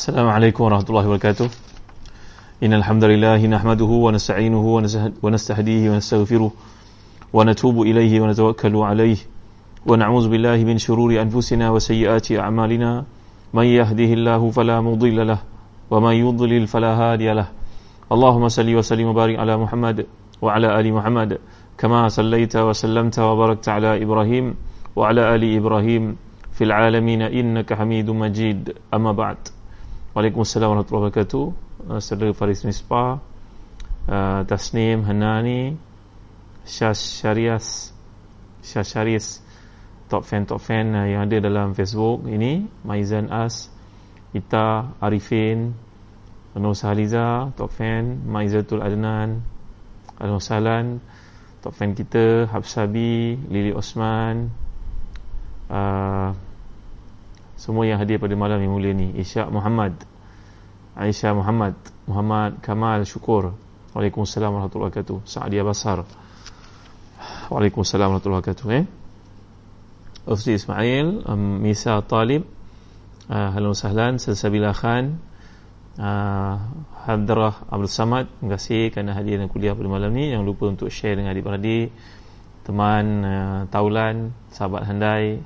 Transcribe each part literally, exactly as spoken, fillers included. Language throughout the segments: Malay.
Assalamualaikum warahmatullahi wabarakatuh. Innal hamdalillah nahmaduhu wa nasta'inuhu wa nastahdihi wa nastaghfiruh wa natubu ilayhi wa natawakkalu alayhi wa na'udzu billahi min shururi anfusina wa sayyiati a'malina may yahdihillahu fala mudilla lahu wa may yudlil fala hadiya lahu. Allahumma salli wa sallim wa barik ala Muhammad wa ala ali Muhammad kama sallaita wa sallamta wa barakta ala Ibrahim wa ala ali Ibrahim fil alamin innaka Hamidum Majid. Amma ba'd. Waalaikumsalam warahmatullahi wabarakatuh. uh, Saudara Faris Misbah, uh, Tasnim Hanani, Syasharias Syasharis, Tok Fen Tok Fen uh, yang ada dalam Facebook ini, Maizan Az Ita Arifin, Nur Sahaliza, Tok Fen, Maizatul Adnan, Halim Sahlan, Tok Fen kita, Habshabi Lily Osman, uh, semua yang hadir pada malam yang mulia ni, Isya' Muhammad, Aisyah Muhammad, Muhammad Kamal Syukur. Waalaikumsalam warahmatullahi wabarakatuh. Saadia Basar. Waalaikumsalam warahmatullahi wabarakatuh. eh? Ustaz Ismail um, Misa Talib, uh, Halim Sahlan, Selesabila Khan, uh, Hadrah Abdul Samad. Terima kasih kerana hadir dan kuliah pada malam ni. Jangan lupa untuk share dengan adik-beradik, teman, uh, taulan, sahabat handai,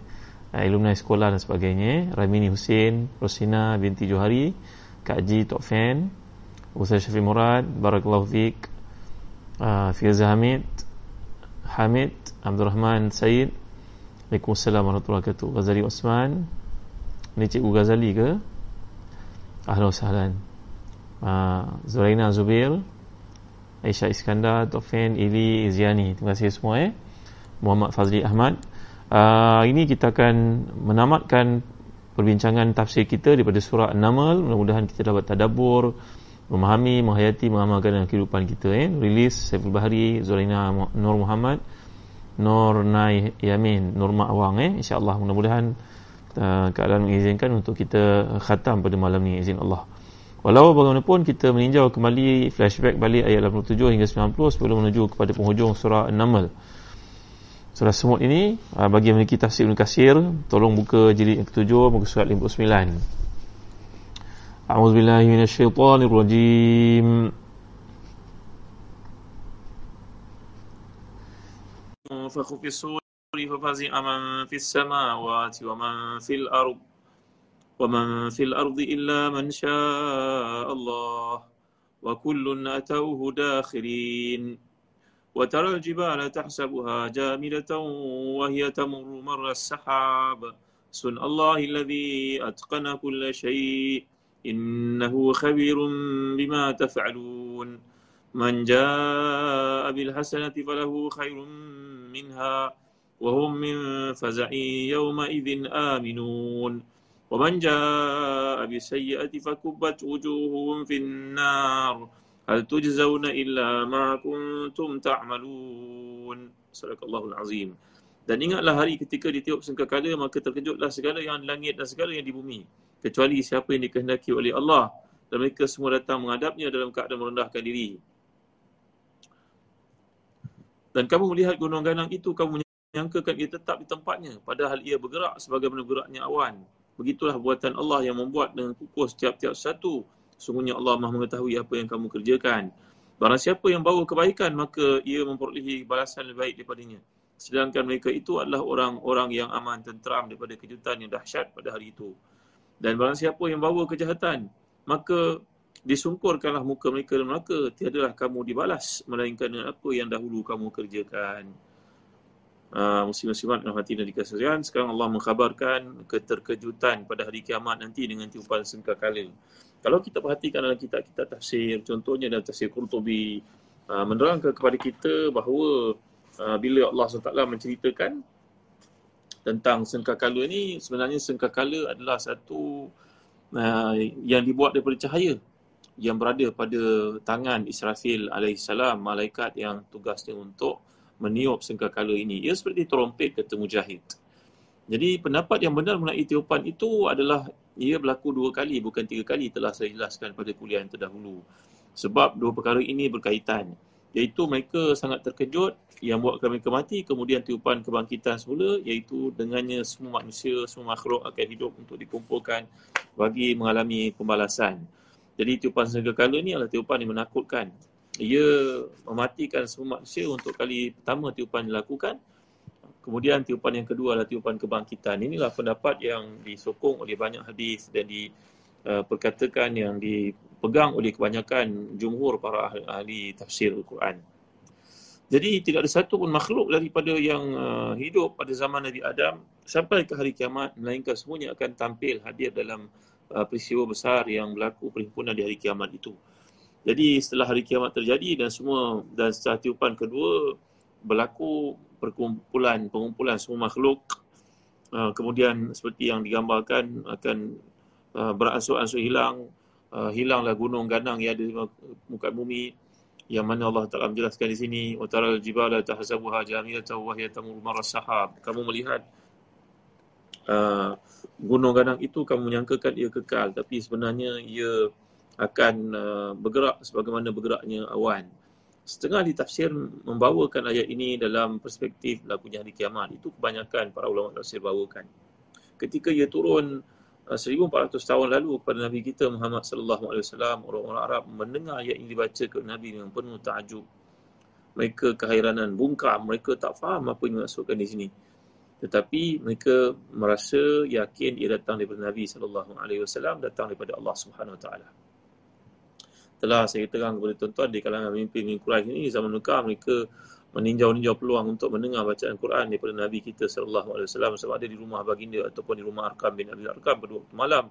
alumni sekolah dan sebagainya. Ramini Husin, Rosina binti Johari, Kak Ji, Tok Fen, Ustaz Syafiq Murad, Barakallahu Fiq, uh, Fiazah Hamid, Hamid Abdul Rahman Said. Waalaikumsalam warahmatullahi wabarakatuh. Ghazali Osman, ni cikgu Ghazali ke? Ahlan sahlan. uh, Zulaina Zubil, Aisyah Iskandar, Tok Fen, Ili Iziani. Terima kasih semua. eh? Muhammad Fazli Ahmad. Uh, ini kita akan menamatkan perbincangan tafsir kita daripada surah An-Naml. Mudah-mudahan kita dapat tadabbur, memahami, menghayati, mengamalkan dalam kehidupan kita. eh? Rilis Saiful Bahri, Zulina Nur Muhammad, Nur Naif Yamin, Nur Ma'awang. eh? InsyaAllah mudah-mudahan uh, keadaan mengizinkan untuk kita khatam pada malam ni, izin Allah. Walau bagaimanapun, kita meninjau kembali, flashback balik ayat lapan puluh tujuh hingga sembilan puluh sebelum menuju kepada penghujung surah An-Naml. Surah Semut ini, bagi yang memiliki tafsir Ibn Katsir, tolong buka jilid yang ketujuh, muka surat lima puluh sembilan. A'udzubillahi minasyaitanirrajim. Fakhufi as-suri fafazi'a man fis samawati wa man fil ard wa man fil ardi illa man syaa Allah wa kullun atawhu dakhirin. وترى الجبال تحسبها جامدة وهي تمر مر السحاب سنة الله الذي أتقن كل شيء إنه خبير بما تفعلون من جاء بالحسنة فله خير منها وهم من فزع يومئذ آمنون ومن جاء بالسيئة فكبت وجوههم في النار هل تجزون إلا ما كنتم تعملون. Sadaqallahul Azim. Dan ingatlah hari ketika ditiup sangkakala, maka terkejutlah segala yang langit dan segala yang di bumi, kecuali siapa yang dikehendaki oleh Allah, dan mereka semua datang menghadapnya dalam keadaan merendahkan diri. Dan kamu melihat gunung ganang itu, kamu menyangkakan ia tetap di tempatnya, padahal ia bergerak sebagaimana bergeraknya awan. Begitulah buatan Allah yang membuat dengan kukus tiap-tiap satu. Sungguhnya Allah Maha mengetahui apa yang kamu kerjakan. Barang siapa yang bawa kebaikan, maka ia memperolehi balasan lebih baik daripadanya. Sedangkan mereka itu adalah orang-orang yang aman tenteram daripada kejutan yang dahsyat pada hari itu. Dan barang siapa yang bawa kejahatan, maka disungkurkanlah muka mereka dan neraka. Tiadalah kamu dibalas melainkan dengan apa yang dahulu kamu kerjakan. Uh, Muslim-muslimat yang hati dan dikasihan, sekarang Allah mengkhabarkan keterkejutan pada hari kiamat nanti dengan tiupan sangkakala. Kalau kita perhatikan dalam kitab-kitab tafsir, contohnya dalam tafsir Qurtubi, uh, menerangkan kepada kita bahawa uh, bila Allah subhanahu wa taala menceritakan tentang sangkakala ni, sebenarnya sangkakala adalah satu uh, yang dibuat daripada cahaya yang berada pada tangan Israfil alaihissalam, malaikat yang tugasnya untuk meniup sangkakala ini. Ia seperti trompet kata Mujahid. Jadi pendapat yang benar mengenai tiupan itu adalah ia berlaku dua kali, bukan tiga kali, telah saya jelaskan pada kuliah yang terdahulu. Sebab dua perkara ini berkaitan. Iaitu mereka sangat terkejut yang buatkan mereka mati, kemudian tiupan kebangkitan semula, iaitu dengannya semua manusia, semua makhluk akan hidup untuk dikumpulkan bagi mengalami pembalasan. Jadi tiupan segakala ni adalah tiupan yang menakutkan. Ia mematikan semua manusia untuk kali pertama tiupan dilakukan. Kemudian tiupan yang kedua adalah tiupan kebangkitan. Inilah pendapat yang disokong oleh banyak hadis dan di Uh, perkatakan yang dipegang oleh kebanyakan jumhur para ahli, ahli tafsir Al-Quran. Jadi tidak ada satu pun makhluk daripada yang uh, hidup pada zaman Nabi Adam sampai ke hari kiamat, melainkan semuanya akan tampil hadir dalam uh, peristiwa besar yang berlaku perhimpunan di hari kiamat itu. Jadi setelah hari kiamat terjadi dan semua, dan setelah tiupan kedua berlaku perkumpulan pengumpulan semua makhluk, uh, kemudian seperti yang digambarkan akan Uh, beransur-ansur hilang, uh, hilanglah gunung ganang yang ada di muka bumi, yang mana Allah Ta'ala menjelaskan di sini, wa taral jibala tahsabuha jamilatan wa hiya tamurru maras sahab. Kamu melihat uh, gunung ganang itu, kamu menyangkakan ia kekal, tapi sebenarnya ia akan uh, bergerak sebagaimana bergeraknya awan. Setengah ditafsir membawakan ayat ini dalam perspektif berlakunya hari kiamat. Itu kebanyakan para ulama tafsir bawakan. Ketika ia turun seribu empat ratus tahun lalu kepada Nabi kita Muhammad sallallahu alaihi wasallam, orang-orang Arab mendengar ayat ini dibaca kepada Nabi dengan penuh taajub. Mereka keheranan, bungkam, mereka tak faham apa yang dimaksudkan di sini. Tetapi mereka merasa yakin ia datang daripada Nabi sallallahu alaihi wasallam, datang daripada Allah Subhanahu wa taala. Telah saya terang kepada tuan-tuan di kalangan pemimpin Quraisy ini zaman Uqam, mereka meninjau-ninjau peluang untuk mendengar bacaan Quran daripada Nabi kita sallallahu alaihi wasallam, sama ada di rumah baginda ataupun di rumah Arkham bin Abdul Arkham pada waktu malam,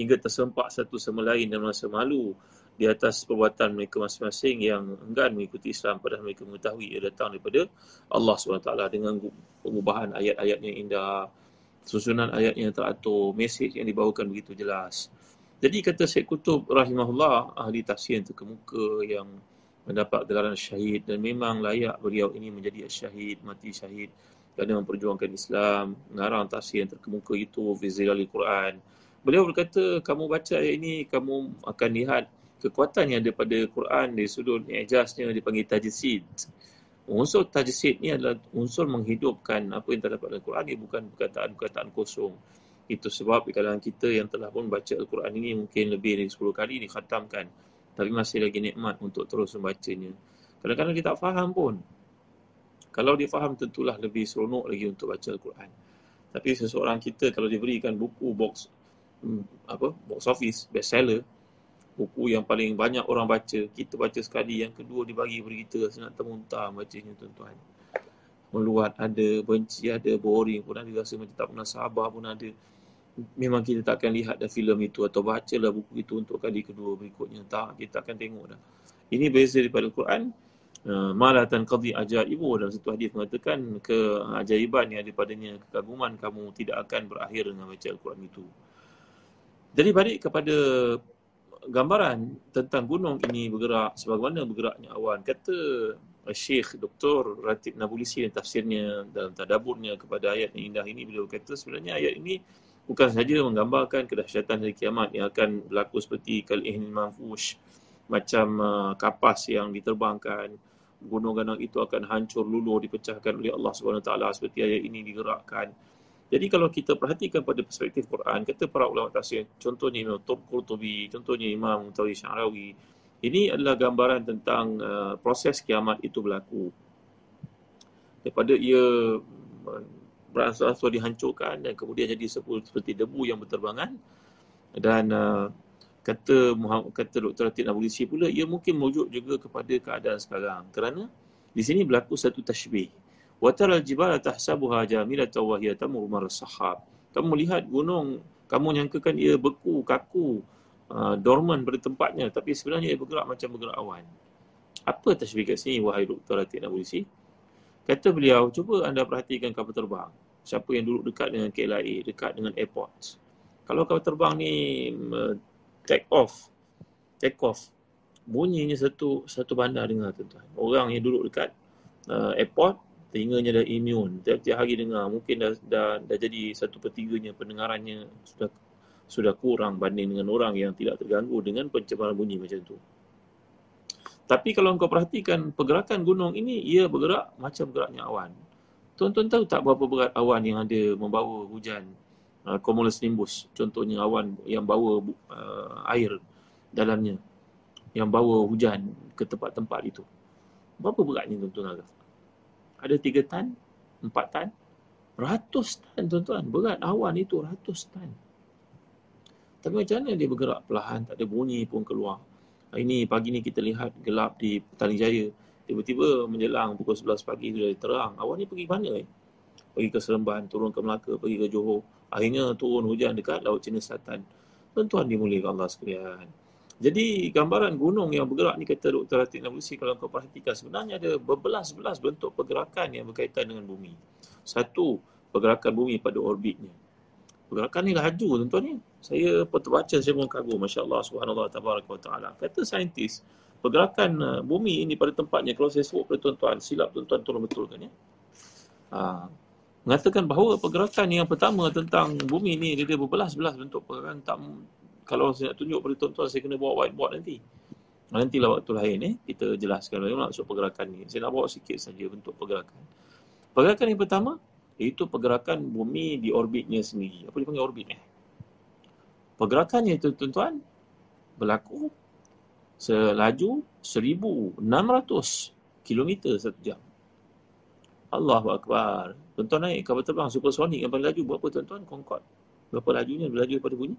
hingga tersempak satu sama lain dan merasa malu di atas perbuatan mereka masing-masing yang enggan mengikuti Islam, padahal mereka mengetahui ia datang daripada Allah Subhanahu wa taala dengan pengubahan ayat-ayatnya indah, susunan ayat yang teratur, mesej yang dibawakan begitu jelas. Jadi kata Syekh Qutb rahimahullah, ahli tafsir yang terkemuka yang mendapat gelaran syahid, dan memang layak beliau ini menjadi syahid, mati syahid kerana memperjuangkan Islam, mengarang tafsir yang terkemuka itu, fi zilalil Quran. Beliau berkata, kamu baca ayat ini, kamu akan lihat kekuatan yang ada pada Quran dari sudut i'jaznya, dipanggil tajsid. Unsur tajsid ni adalah unsur menghidupkan apa yang terdapat dalam Quran, ia bukan perkataan-perkataan kosong. Itu sebab di kalangan kita yang telah pun baca Al-Quran ini mungkin lebih dari sepuluh kali dikhatamkan, tapi masih lagi nikmat untuk terus membacanya. Kadang-kadang dia tak faham pun. Kalau dia faham, tentulah lebih seronok lagi untuk baca Al-Quran. Tapi seseorang kita kalau diberikan buku box apa box office, bestseller, buku yang paling banyak orang baca, kita baca sekali, yang kedua dibagi kepada kita, senang termuntah bacanya tuan-tuan. Meluat ada, benci ada, boring pun ada, rasa macam tak pernah sabar pun ada. Memang kita tak akan lihat dah filem itu atau bacalah buku itu untuk kali kedua berikutnya. Tak, kita akan tengok dah. Ini beza daripada Al-Quran. Malatan qadhi ajaibu, dalam satu hadis mengatakan keajaiban yang ada padanya, kekaguman kamu tidak akan berakhir dengan baca Al-Quran itu. Jadi balik kepada gambaran tentang gunung ini bergerak sebagaimana bergeraknya awan. Kata Syekh Doktor Ratib Nabulisi dan tafsirnya dalam tadaburnya kepada ayat yang indah ini, beliau kata sebenarnya ayat ini bukan sahaja menggambarkan kedahsyatan hari kiamat yang akan berlaku seperti kal-ihnil manfush, macam uh, kapas yang diterbangkan, gunung-ganang itu akan hancur luluh, dipecahkan oleh Allah Subhanahu Wa Taala seperti ayat ini digerakkan. Jadi kalau kita perhatikan pada perspektif Quran, kata para ulama tafsir, contohnya Imam Qurtubi, contohnya Imam Muntawi Sya'rawi, ini adalah gambaran tentang uh, proses kiamat itu berlaku. Daripada ia uh, beransur-ansur dihancurkan dan kemudian jadi seperti debu yang berterbangan. Dan uh, kata Muhammad, kata Doktor Atiq Nabulisi pula, ia mungkin wujud juga kepada keadaan sekarang. Kerana di sini berlaku satu tashbih. Wa taral jibala tahsabuha jamilatan wa hiya tamurru maras sahab. Kamu melihat gunung, kamu nyangkakan ia beku, kaku, uh, dorman pada tempatnya, tapi sebenarnya ia bergerak macam bergerak awan. Apa tashbih kat sini, wahai Doktor Atiq Nabulisi? Kata beliau, cuba anda perhatikan kapal terbang. Siapa yang duduk dekat dengan K L I A, dekat dengan airport. Kalau kapal terbang ni uh, take off, take off, bunyinya satu satu bandar dengar tuan-tuan. Orang yang duduk dekat uh, airport, telinganya dah immune. Tiap-tiap hari dengar, mungkin dah, dah, dah jadi satu per tiganya pendengarannya sudah sudah kurang banding dengan orang yang tidak terganggu dengan pencemaran bunyi macam tu. Tapi kalau engkau perhatikan pergerakan gunung ini, ia bergerak macam geraknya awan. Tuan-tuan tahu tak berapa berat awan yang ada membawa hujan, uh, cumulus nimbus, contohnya awan yang bawa uh, air dalamnya, yang bawa hujan ke tempat-tempat itu. Berapa beratnya tuan-tuan? Ada tiga tan, empat tan, ratus tan tuan-tuan. Berat awan itu ratus tan. Tapi macam mana dia bergerak perlahan, tak ada bunyi pun keluar. Hari ini, pagi ni kita lihat gelap di Petaling Jaya. Tiba-tiba menjelang pukul sebelas pagi sudah terang. Awan ni pergi mana? Eh? Pergi ke Seremban, turun ke Melaka, pergi ke Johor. Akhirnya turun hujan dekat Laut Cina Selatan. Tuan-tuan dimuliakan Allah sekalian. Jadi gambaran gunung yang bergerak ni kata Doktor Atiq Nabulsi, kalau kau perhatikan sebenarnya ada berbelas-belas bentuk pergerakan yang berkaitan dengan bumi. Satu, pergerakan bumi pada orbitnya. Pergerakan ni laju tuan-tuan ni. Saya terbaca, saya pun kagum. Masya Allah, subhanallah, tabaraka wa ta'ala. Kata saintis, pergerakan bumi ini pada tempatnya, kalau saya sebut pada tuan-tuan, silap tuan-tuan tolong betulkan ya. Ha, mengatakan bahawa pergerakan yang pertama tentang bumi ni, dia ada berbelas-belas bentuk pergerakan. Tak, kalau saya nak tunjuk pada tuan-tuan, saya kena bawa whiteboard nanti. Nantilah waktu lain eh, kita jelaskan bagaimana maksud pergerakan ni. Saya nak bawa sikit saja bentuk pergerakan. Pergerakan yang pertama, itu pergerakan bumi di orbitnya sendiri. Apa dipanggil orbit eh? Pergerakannya itu tuan-tuan berlaku selaju seribu enam ratus kilometer satu jam. Allahu Akbar. Tuan-tuan naik kapal terbang supersonik yang paling laju berapa tuan-tuan? Concorde. Berapa lajunya? Berlaju daripada bunyi?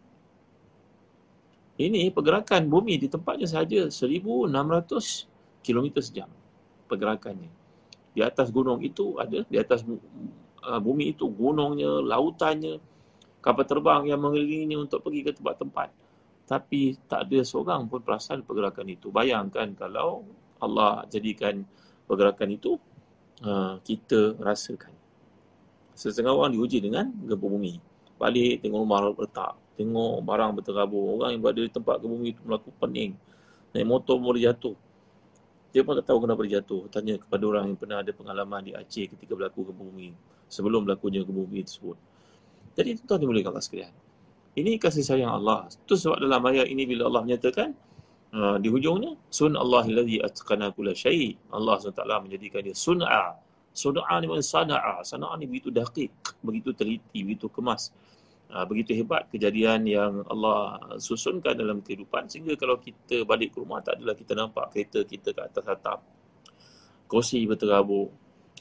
Ini pergerakan bumi di tempatnya sahaja seribu enam ratus kilometer sejam. Pergerakannya. Di atas gunung itu ada, di atas bumi itu gunungnya, lautannya, kapal terbang yang mengelilinginya untuk pergi ke tempat-tempat. Tapi tak ada seorang pun perasan pergerakan itu. Bayangkan kalau Allah jadikan pergerakan itu, uh, kita rasakan. Setengah orang diuji dengan gempa bumi. Balik tengok rumah retak, tengok barang berterabur. Orang yang berada di tempat gempa bumi itu berlaku pening. Naik motor boleh jatuh. Dia pun tak tahu kenapa dia jatuh. Tanya kepada orang yang pernah ada pengalaman di Aceh ketika berlaku gempa bumi, sebelum berlakunya gempa bumi tersebut. Jadi tuan-tuan dimuliakan Allah sekalian. Ini kasih sayang Allah. Itu sebab dalam ayat ini bila Allah menyatakan uh, di hujungnya sunnallahillazi atqana kulla syai'. Allah subhanahu wa taala menjadikan dia sun'a. Sun'a ni maknanya sana'a. Sana'a ni begitu daqiq, begitu teliti, begitu kemas. Uh, begitu hebat kejadian yang Allah susunkan dalam kehidupan sehingga kalau kita balik ke rumah tak adalah kita nampak kereta kita ke atas atap, kerusi berterabur,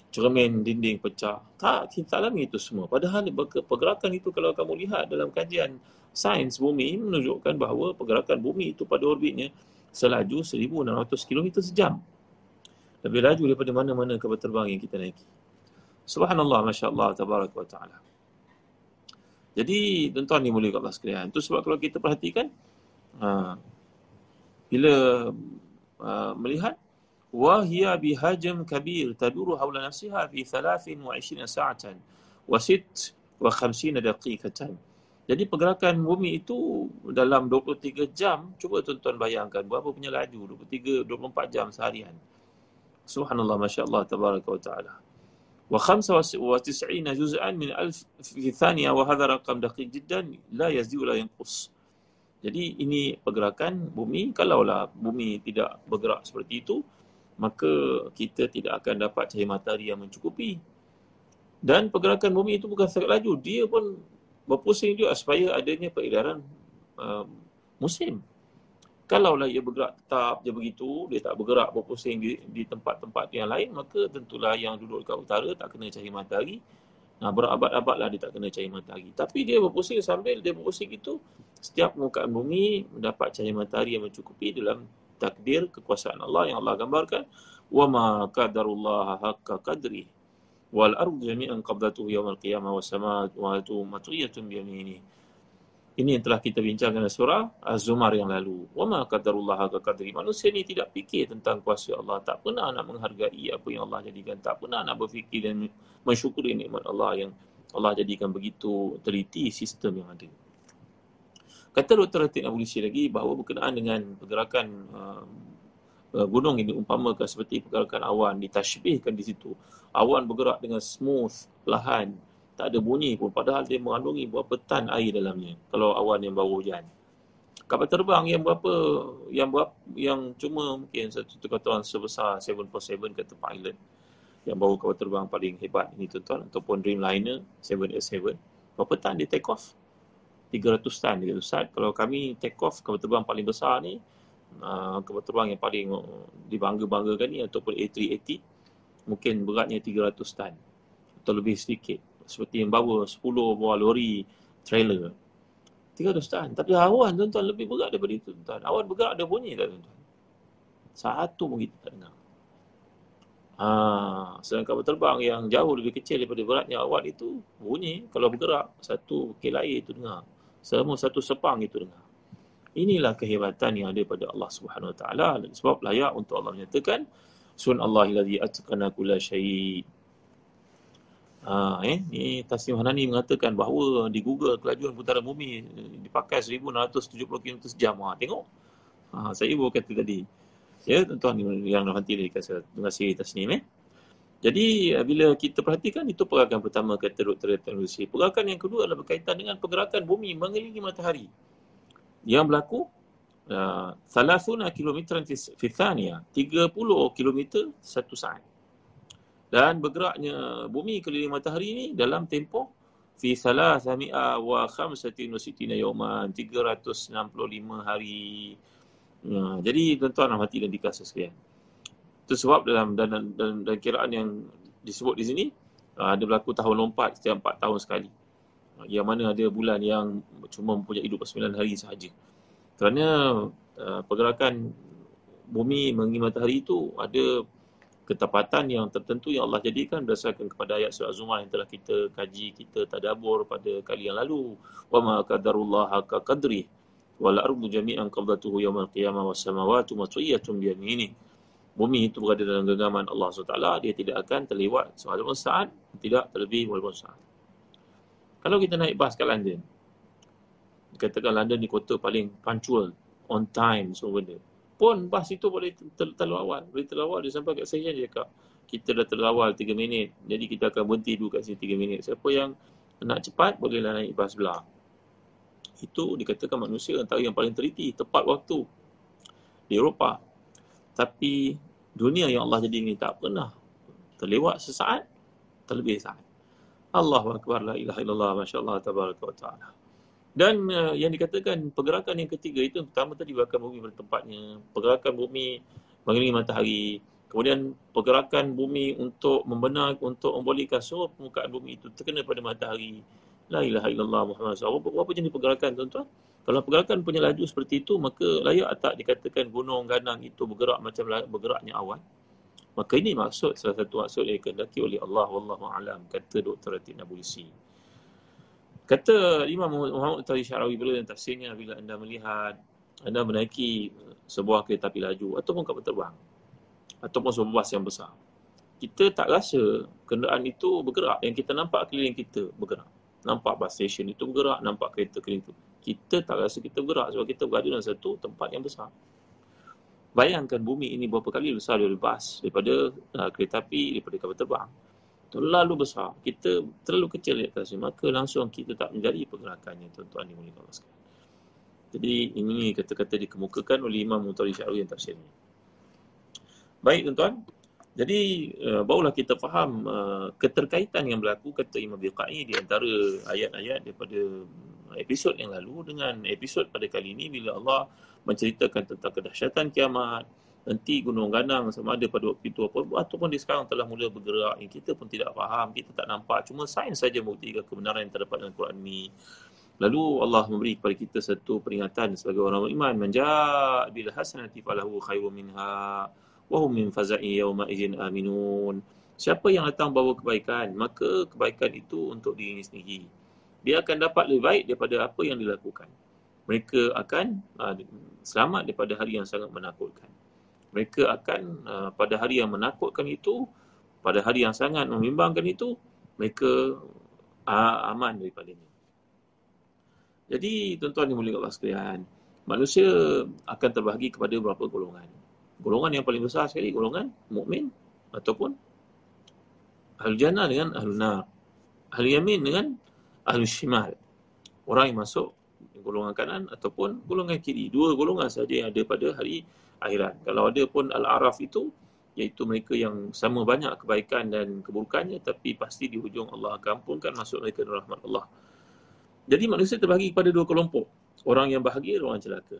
cermin dinding pecah. Tak, kita alami itu semua. Padahal pergerakan itu kalau kamu lihat dalam kajian sains bumi menunjukkan bahawa pergerakan bumi itu pada orbitnya selaju seribu enam ratus kilometer sejam. Lebih laju daripada mana-mana kapal terbang yang kita naiki. Subhanallah, Masya Allah, Tabaraka wa Ta'ala. Jadi, tuan-tuan dimuliakan Allah sekalian. Itu sebab kalau kita perhatikan, aa, bila aa, melihat, وَهِيَا بِهَجَمْ كَبِيرٌ تَدُورُ حَوْلَ نَفْسِهَا فِي ثَلَاثٍ وَعِشْرِينَ سَاعَةً وَسِتْ وَخَمْسِينَ دَقِيقَةً. Jadi, pergerakan bumi itu dalam dua puluh tiga jam, cuba tuan-tuan bayangkan, berapa punya laju dua puluh tiga, dua puluh empat jam seharian. Subhanallah, Masya Allah, Tabaraka wa Ta'ala. وخمسة وتسعين جزءاً من ألف في ثانية وهذا رقم دقيق جدا لا يزيد ولا ينقص. Jadi ini pergerakan bumi. Kalaulah bumi tidak bergerak seperti itu, maka kita tidak akan dapat cahaya matahari yang mencukupi. Dan pergerakan bumi itu bukan sangat laju, dia pun berpusing juga supaya adanya peredaran uh, musim. Kalaulah ia bergerak tetap je begitu, dia tak bergerak berpusing di, di tempat-tempat yang lain, maka tentulah yang duduk dekat utara tak kena cahaya matahari. Nah, berabad-abad lah dia tak kena cahaya matahari. Tapi dia berpusing, sambil dia berpusing itu, setiap permukaan bumi mendapat cahaya matahari yang mencukupi dalam takdir kekuasaan Allah yang Allah gambarkan. وَمَا قَدَرُ اللَّهَ حَقَّ قَدْرِهِ وَالْأَرْضُ جَمِيعًا قَبْضَتُهُ يَوْمَ الْقِيَامَةِ وَالسَّمَاءُ مَطْوِيَّةٌ بِيَمِينِهِ. Ini yang telah kita bincangkan dalam surah Az-Zumar yang lalu. وَمَا قَدَرُ اللَّهَ حَقَّ قَدْرِهِ. Manusia ni tidak fikir tentang kuasa Allah. Tak pernah nak menghargai apa yang Allah jadikan. Tak pernah nak berfikir dan mensyukuri nikmat Allah yang Allah jadikan begitu teliti sistem yang ada. Kata Doktor Atiq Nabulsi lagi bahawa berkenaan dengan pergerakan uh, gunung ini umpamakan seperti pergerakan awan, ditashbihkan di situ. Awan bergerak dengan smooth, perlahan, tak ada bunyi pun. Padahal dia mengandungi berapa tan air dalamnya kalau awan yang bawa hujan. kapal terbang yang berapa yang berapa, yang cuma mungkin satu tuan-tuan sebesar tujuh empat tujuh kata pilot yang bawa kapal terbang paling hebat ini tuan-tuan, ataupun Dreamliner tujuh lapan tujuh, berapa tan dia take off? tiga ratus tan dia kata Ustaz. Kalau kami take off kapal terbang paling besar ni, uh, kapal terbang yang paling dibangga-banggakan ni ataupun A tiga lapan kosong, mungkin beratnya tiga ratus tan atau lebih sedikit, seperti yang bawa sepuluh buah lori trailer. tiga ratus tan. Tapi awan tuan-tuan lebih berat daripada itu tuan-tuan. Awan bergerak ada bunyi tak tuan-tuan? Satu pun kita tak dengar. Haa, sedangkan kapal terbang yang jauh lebih kecil daripada beratnya awan itu, bunyi kalau bergerak satu kil air itu dengar. Selama satu sepang itu dengar. Inilah kehebatan yang ada pada Allah Subhanahu Wa Taala. Sebab layak untuk Allah menyatakan, Sun Allahiladzi atqana kulla syai'. Ha, eh, ni Tasnim Hanani mengatakan bahawa di Google kelajuan putaran bumi dipakai seribu enam ratus tujuh puluh kilometer sejam. Ha, tengok. Ha, saya baru kata tadi. Ya, tuan-tuan yang nanti dia kata. Terima kasih Tasnim. Eh. Jadi bila kita perhatikan, itu pergerakan pertama kata Doktor Ratib Nabulsi. Pergerakan yang kedua adalah berkaitan dengan pergerakan bumi mengelilingi matahari yang berlaku uh, tiga puluh kilometer fi thaniyah, tiga puluh kilometer satu saat. Dan bergeraknya bumi keliling matahari ini dalam tempoh fi salasami'a wa khamsatin wa sitina yawman, tiga ratus enam puluh lima hari. Nah, jadi tuan-tuan hati dan dikasih sekalian. Itu sebab dalam dan dan kiraan yang disebut di sini ada berlaku tahun lompat setiap empat tahun sekali. Yang mana ada bulan yang cuma mempunyai dua puluh sembilan hari sahaja. Kerana uh, pergerakan bumi mengelilingi matahari itu ada ketepatan yang tertentu yang Allah jadikan berdasarkan kepada ayat surah Az-Zumar yang telah kita kaji, kita tadabbur pada kali yang lalu. Wa ma qadarullaha haqqa qadrihi wal ardu jami'an qabdatuhu yawmal qiyamah was samawati matwiyatun bi yaminihi. Bumi itu berada dalam genggaman Allah Subhanahu Wa Taala, dia tidak akan terlewat walaupun saat, tidak terlebih walaupun saat. Kalau kita naik bas ke London, dikatakan London ni kota paling punctual, on time semua benda. Pun bas itu boleh terlawat. Boleh terlawat, dia sampai kat saya dia cakap, kita dah terlawat tiga minit. Jadi kita akan berhenti dulu kat sini tiga minit. Siapa yang nak cepat, bolehlah naik bas belah. Itu dikatakan manusia antara yang paling teliti, tepat waktu di Eropah. Tapi dunia yang Allah jadi ini tak pernah terlewat sesaat, terlebih saat. Allahu Akbar, la ilaha illallah, Masya Allah, tabaraka wa ta'ala. Dan uh, yang dikatakan pergerakan yang ketiga itu, pertama tadi pergerakan bumi bertempatnya, pergerakan bumi mengelilingi matahari, kemudian pergerakan bumi untuk membenar, untuk membolehkan seluruh permukaan bumi itu terkena pada matahari. La ilaha illallah Muhammad sallallahu alaihi wasallam. Apa jenis pergerakan tuan-tuan? Kalau pergerakan punya laju seperti itu, maka layak tak dikatakan gunung ganang itu bergerak macam bergeraknya awan? Maka ini maksud, salah satu maksud yang dikehendaki oleh Allah, wallahu a'lam, kata Doktor Atiq Nabulsi. Kata Imam Muhammad Tari Syarawi beliau dalam tafsirnya, bila anda melihat, anda menaiki sebuah kereta api laju ataupun kapal terbang ataupun sebuah bas yang besar, kita tak rasa kenderaan itu bergerak. Yang kita nampak keliling kita bergerak. Nampak bas station itu bergerak, nampak kereta keliling itu. Kita tak rasa kita bergerak sebab kita berada dalam satu tempat yang besar. Bayangkan bumi ini berapa kali besar daripada bas, daripada uh, kereta api, daripada kapal terbang. Terlalu besar, kita terlalu kecil di atas, maka langsung kita tak menjadi pergerakannya tuan-tuan dimulakan Allah sekalian. Jadi ini kata-kata dikemukakan oleh Imam Mutari Syarawi yang tafsirnya. Baik tuan-tuan, jadi uh, barulah kita faham uh, keterkaitan yang berlaku kata Imam Biqai di antara ayat-ayat daripada episod yang lalu dengan episod pada kali ini bila Allah menceritakan tentang kedahsyatan kiamat. Nanti gunung ganang sama ada pada waktu itu apa, ataupun dia sekarang telah mula bergerak yang kita pun tidak faham, kita tak nampak. Cuma sains saja membuktikan kebenaran yang terdapat dalam Quran ini. Lalu Allah memberi kepada kita satu peringatan sebagai orang beriman. Man jaa' bil hasanati falahu khairum minha wa hum min faza'i yawma idzin aminun. Siapa yang datang bawa kebaikan, maka kebaikan itu untuk dirinya sendiri. Dia akan dapat lebih baik daripada apa yang dilakukan. Mereka akan uh, selamat daripada hari yang sangat menakutkan. Mereka akan uh, pada hari yang menakutkan itu, pada hari yang sangat membimbangkan itu, mereka uh, aman daripadanya. Jadi tuan-tuan dimulai Allah sekalian, manusia akan terbahagi kepada beberapa golongan. Golongan yang paling besar sekali, golongan mukmin ataupun ahlul jannah dengan ahlul nar, ahlul yamin dengan ahlul shimal. Orang yang masuk golongan kanan ataupun golongan kiri. Dua golongan saja yang ada pada hari akhirat. Kalau ada pun Al-Araf itu, iaitu mereka yang sama banyak kebaikan dan keburukannya, tapi pasti di hujung Allah akan ampunkan masuk mereka dalam rahmat Allah. Jadi manusia terbahagi kepada dua kelompok. Orang yang bahagia dan orang celaka.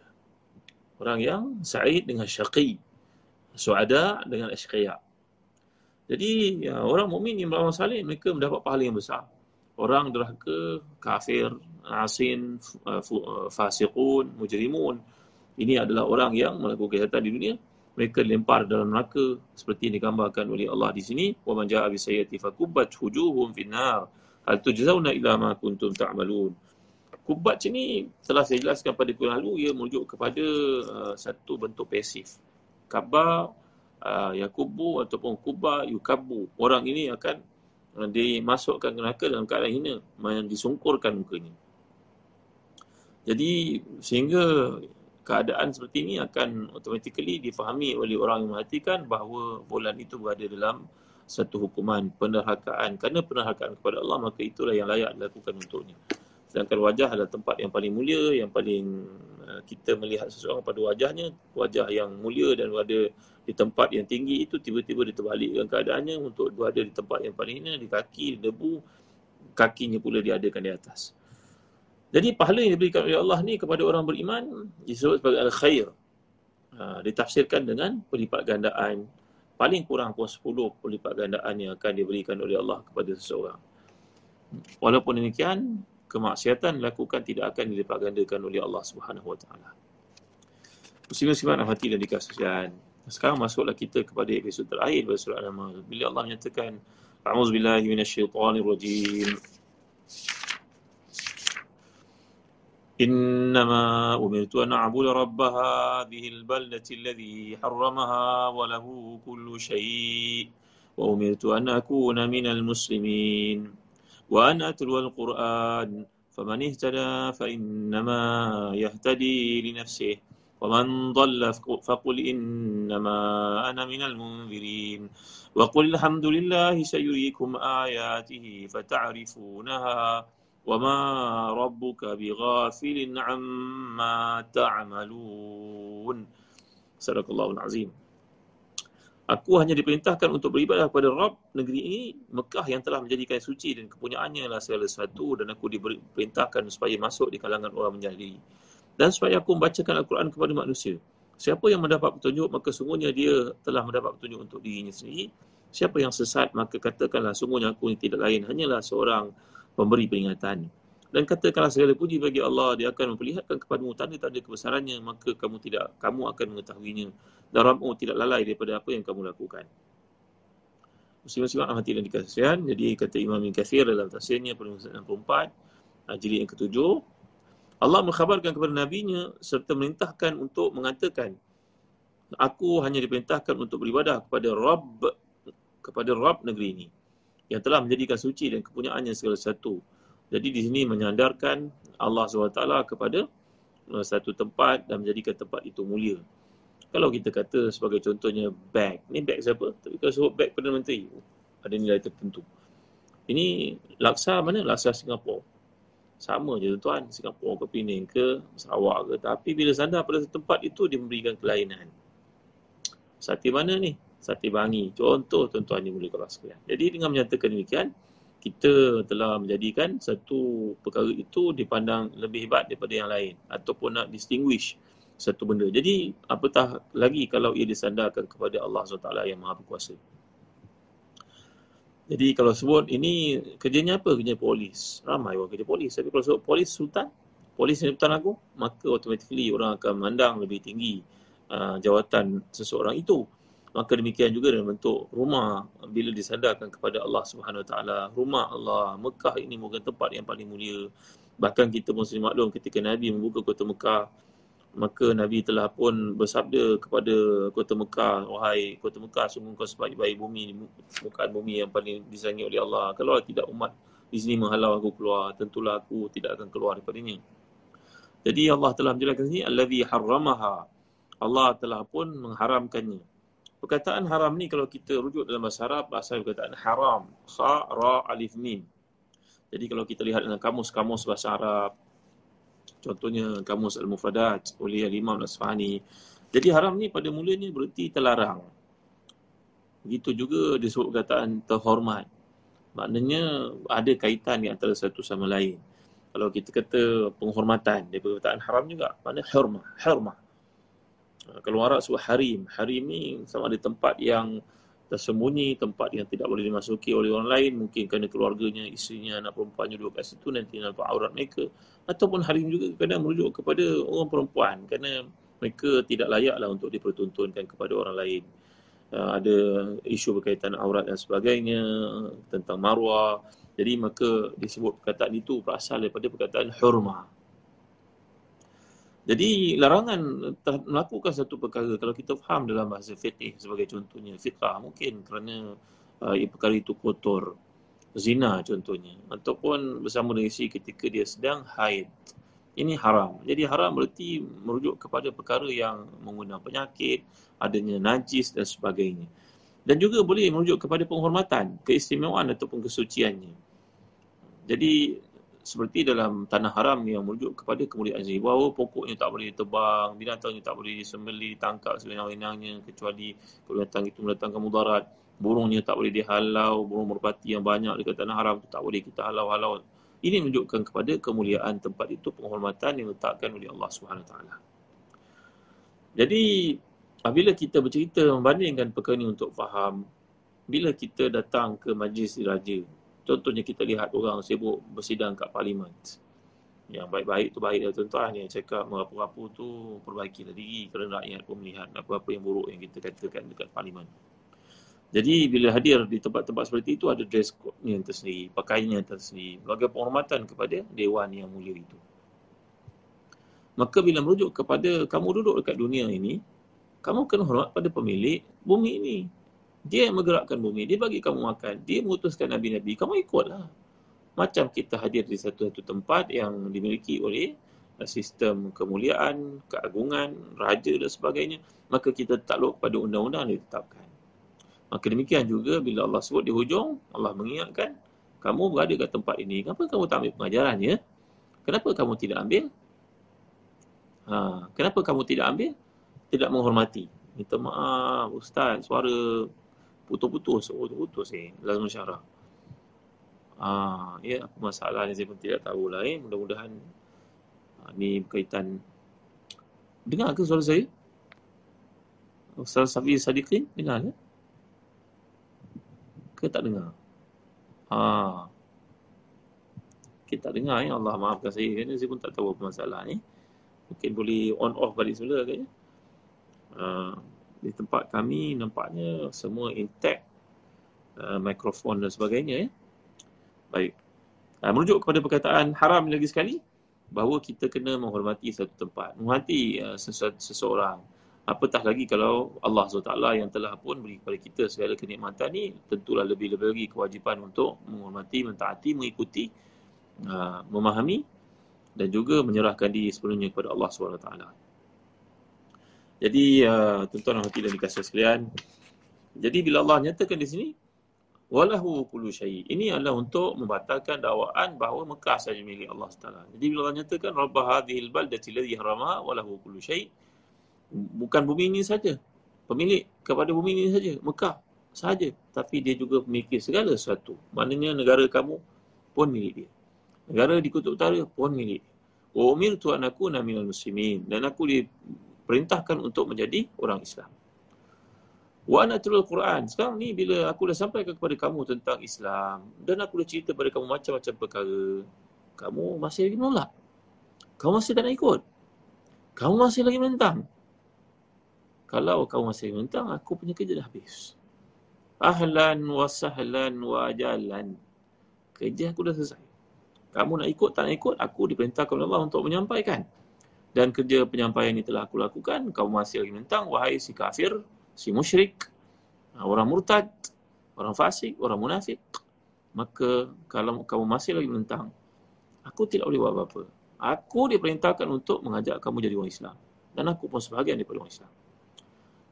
Orang yang sa'id dengan syaqi. Su'ada dengan ashqiya. Jadi ya, orang mukmin yang beramal saleh mereka mendapat pahala yang besar. Orang derhaka, kafir, asin, fasiqun, mujrimun. Ini adalah orang yang melakukan kejahatan di dunia. Mereka dilempar dalam neraka seperti digambarkan oleh Allah di sini. وَمَنْ جَاءَ بِسَيَّئَةٍ فَكُبَّتْ وُجُوهُهُمْ فِي النَّارِ هَلْ تُجْزَوْنَ إِلَّا مَا كُنْتُمْ تَعْمَلُونَ. Kubat ini telah saya jelaskan pada kuliah lalu. Ia merujuk kepada uh, satu bentuk pasif. Kabar, uh, yakubu ataupun kubat, yukabu. Orang ini akan dimasukkan neraka dalam keadaan hina, disungkurkan mukanya. Jadi sehingga keadaan seperti ini akan automatically difahami oleh orang yang memperhatikan bahawa bulan itu berada dalam satu hukuman penerhakaan. Kerana penerhakaan kepada Allah, maka itulah yang layak dilakukan untuknya. Sedangkan wajah adalah tempat yang paling mulia, yang paling kita melihat seseorang pada wajahnya, wajah yang mulia dan ada di tempat yang tinggi itu tiba-tiba diterbalikkan keadaannya untuk berada di tempat yang paling hina, di kaki, di debu, kakinya pula diadakan di atas. Jadi pahala yang diberikan oleh Allah ni kepada orang beriman disebut sebagai al-khair. Ha, ditafsirkan dengan pelipat gandaan, paling kurang pun sepuluh pelipat gandaan yang akan diberikan oleh Allah kepada seseorang. Walaupun demikian, kemaksiatan dilakukan tidak akan dilipat gandakan oleh Allah Subhanahu Wa Taala. Muslimin-muslimat rahmati dan dikasihan. Sekarang masuklah kita kepada episod terakhir daripada surah Al-Ma'arij. Bila Allah menyatakan A'udzubillahi minasyaitanirrajim. Innama umirtu an a'budu rabb hadhil baldati alladhi harramaha wa lahu kullu syai' wa umirtu an akuna minal muslimin wa an atlu al-Qur'an faman ihtada fa innama yahtadi li nafsihi. ومن ضل فقل إنما أنا من المنذرين وقل الحمد لله سيريكم آياته فتعرفونها وما ربك بغافل عما تعملون. صدق الله العظيم. Aku hanya diperintahkan untuk beribadah kepada Rabb negeri ini, Mekah, yang telah menjadikan suci dan kepunyaannya lah segala sesuatu, dan aku diperintahkan supaya masuk di kalangan orang menjadi, dan supaya aku membacakan Al-Quran kepada manusia. Siapa yang mendapat petunjuk, maka sungguhnya dia telah mendapat petunjuk untuk dirinya sendiri. Siapa yang sesat, maka katakanlah sungguhnya aku ini tidak lain hanyalah seorang pemberi peringatan. Dan katakanlah segala puji bagi Allah, dia akan memperlihatkan kepadamu tanda-tanda kebesarannya, maka kamu tidak kamu akan mengetahuinya. Dan Rabbimu tidak lalai daripada apa yang kamu lakukan. Muslimat hati dan dikasihan. Jadi kata Imam Ibn Kathir dalam tafsirnya enam puluh empat jilid yang ketujuh, Allah mengkhabarkan kepada nabinya serta merintahkan untuk mengatakan, aku hanya diperintahkan untuk beribadah kepada Rabb, kepada Rabb negeri ini, yang telah menjadikan suci dan kepunyaannya segala sesuatu. Jadi di sini menyandarkan Allah subhanahu wa taala kepada satu tempat dan menjadikan tempat itu mulia. Kalau kita kata sebagai contohnya beg, ni beg siapa? Tapi kalau sebut beg Perdana Menteri, ada nilai tertentu. Ini laksa mana? Laksa Singapura. Sama je tuan, Singapura ke Penang ke Sarawak ke. Tapi bila sandar pada tempat itu, dia memberikan kelainan. Sate mana ni? Sate Bangi. Contoh tuan-tuan yang mulia sekalian. Jadi dengan menyatakan demikian, kita telah menjadikan satu perkara itu dipandang lebih hebat daripada yang lain. Ataupun nak distinguish satu benda. Jadi apatah lagi kalau ia disandarkan kepada Allah subhanahu wa taala yang maha berkuasa. Jadi kalau sebut ini kerjanya apa? Kerja polis. Ramai orang kerja polis. Tapi kalau sebut polis sultan, polis Sultan Agung, maka automatically orang akan memandang lebih tinggi uh, jawatan seseorang itu. Maka demikian juga dalam bentuk rumah. Bila disandarkan kepada Allah Subhanahu Wa Taala, rumah Allah, Mekah ini bukan tempat yang paling mulia. Bahkan kita pun sering maklum ketika Nabi membuka kota Mekah, maka Nabi telah pun bersabda kepada kota Mekah, wahai kota Mekah, sungguh kau sebaik-baik bumi, mukaan bumi yang paling disayangi oleh Allah. Kalau tidak umat di sini menghalau aku keluar, tentulah aku tidak akan keluar daripadanya. Jadi Allah telah menjelaskan sini, allazi harramaha, Allah telah pun mengharamkannya. Perkataan haram ni kalau kita rujuk dalam bahasa Arab, bahasa perkataan haram, kha, ra, alif, mim. Jadi kalau kita lihat dalam kamus-kamus bahasa Arab, Contohnya Kamus Al-Mufadat oleh Imam Al-Asfahani. Jadi haram ni pada mulanya bererti terlarang. Begitu juga disebut kataan terhormat. Maknanya ada kaitan di antara satu sama lain. Kalau kita kata penghormatan, daripada kataan haram juga, maknanya hormah, hormah. Kalau Arab sebut harim, harim ni sama ada tempat yang tersembunyi, tempat yang tidak boleh dimasuki oleh orang lain, mungkin kerana keluarganya, isterinya, anak perempuannya duduk kat situ, nanti nampak aurat mereka. Ataupun harim juga kadang merujuk kepada orang perempuan, kerana mereka tidak layaklah untuk dipertontonkan kepada orang lain. Ada isu berkaitan aurat dan sebagainya, tentang maruah. Jadi maka disebut perkataan itu berasal daripada perkataan hurma. Jadi larangan melakukan satu perkara, kalau kita faham dalam bahasa fiqh sebagai contohnya, fiqah mungkin kerana uh, perkara itu kotor, zina contohnya, ataupun bersama dengan isteri ketika dia sedang haid. Ini haram. Jadi haram berarti merujuk kepada perkara yang mengundang penyakit, adanya najis dan sebagainya. Dan juga boleh merujuk kepada penghormatan, keistimewaan ataupun kesuciannya. Jadi seperti dalam tanah haram yang merujuk kepada kemuliaan sendiri, bahawa pokoknya tak boleh ditebang, binatangnya tak boleh disembeli, tangkap sewenang-wenangnya kecuali kalau datang itu mendatangkan mudarat, burungnya tak boleh dihalau, burung merpati yang banyak dekat tanah haram itu tak boleh kita halau-halau. Ini menunjukkan kepada kemuliaan tempat itu, penghormatan yang diletakkan oleh Allah subhanahu wa taala. Jadi apabila kita bercerita membandingkan perkara ini untuk faham, bila kita datang ke majlis diraja, contohnya kita lihat orang sibuk bersidang kat parlimen. Yang baik-baik tu baik lah tuan-tuan. Yang cakap merapu-rapu tu perbaikilah diri, kerana rakyat pun melihat apa-apa yang buruk yang kita katakan dekat parlimen. Jadi bila hadir di tempat-tempat seperti itu, ada dress code-nya yang tersendiri, pakaiannya tersendiri, sebagai penghormatan kepada dewan yang mulia itu. Maka bila merujuk kepada kamu duduk dekat dunia ini, kamu kena hormat pada pemilik bumi ini. Dia yang menggerakkan bumi, dia bagi kamu makan, dia mengutuskan Nabi-Nabi, kamu ikutlah. Macam kita hadir di satu-satu tempat yang dimiliki oleh sistem kemuliaan, keagungan, raja dan sebagainya, maka kita takluk pada undang-undang yang ditetapkan. Maka demikian juga bila Allah sebut di hujung, Allah mengingatkan, kamu berada kat tempat ini, kenapa kamu tak ambil pengajarannya? Kenapa kamu tidak ambil? Ha, kenapa kamu tidak ambil? Tidak menghormati. Minta maaf, Ustaz, suara putus-putus, putus-putus eh, lazim syarah. Ah, ya, apa masalah ni saya pun tidak tahulah eh. Mudah-mudahan ah, ni berkaitan. Dengar ke suara saya? Ustaz Syafiq Sadiqin, dengar ke? Ke tak dengar? Ah, kita tak dengar eh. Allah maafkan saya, kerana saya pun tak tahu apa masalah ni. Eh. Mungkin boleh on off balik semula agaknya. Uh, di tempat kami nampaknya semua intact, uh, mikrofon dan sebagainya ya. Baik, uh, merujuk kepada perkataan haram lagi sekali, bahawa kita kena menghormati satu tempat, menghormati uh, sesu- seseorang. Apatah lagi kalau Allah subhanahu wa taala yang telah pun beri kepada kita segala kenikmatan ni, tentulah lebih-lebih lagi kewajipan untuk menghormati, mentaati, mengikuti, uh, memahami dan juga menyerahkan diri sepenuhnya kepada Allah subhanahu wa taala. Jadi uh, tuan-tuan hati dan dikasih sekalian. Jadi bila Allah nyatakan di sini walahu kullu syai', ini adalah untuk membatalkan dakwaan bahawa Mekah sahaja milik Allah subhanahu wa taala. Jadi bila Allah nyatakan rabb hadhil baldati allazi harama walahu kullu syai', bukan bumi ini saja, pemilik kepada bumi ini saja, Mekah sahaja, tapi dia juga memiliki segala sesuatu. Maknanya negara kamu pun milik dia. Negara di kutub utara pun milik dia. Wa umirtu an akuna minal muslimin, dan aku di perintahkan untuk menjadi orang Islam. Wa ana atlul Quran. Sekarang ni bila aku dah sampaikan kepada kamu tentang Islam dan aku dah cerita kepada kamu macam-macam perkara, kamu masih lagi menolak. Kamu masih tak nak ikut. Kamu masih lagi mentang. Kalau kamu masih mentang, aku punya kerja dah habis. Ahlan wa sahlan wa ajalan. Kerja aku dah selesai. Kamu nak ikut tak nak ikut, aku diperintahkan oleh Allah untuk menyampaikan. Dan kerja penyampaian ini telah aku lakukan. Kamu masih lagi mentang, wahai si kafir, si musyrik, orang murtad, orang fasik, orang munafik. Maka kalau kamu masih lagi mentang, aku tidak boleh buat apa-apa. Aku diperintahkan untuk mengajak kamu jadi orang Islam. Dan aku pun sebahagian daripada orang Islam.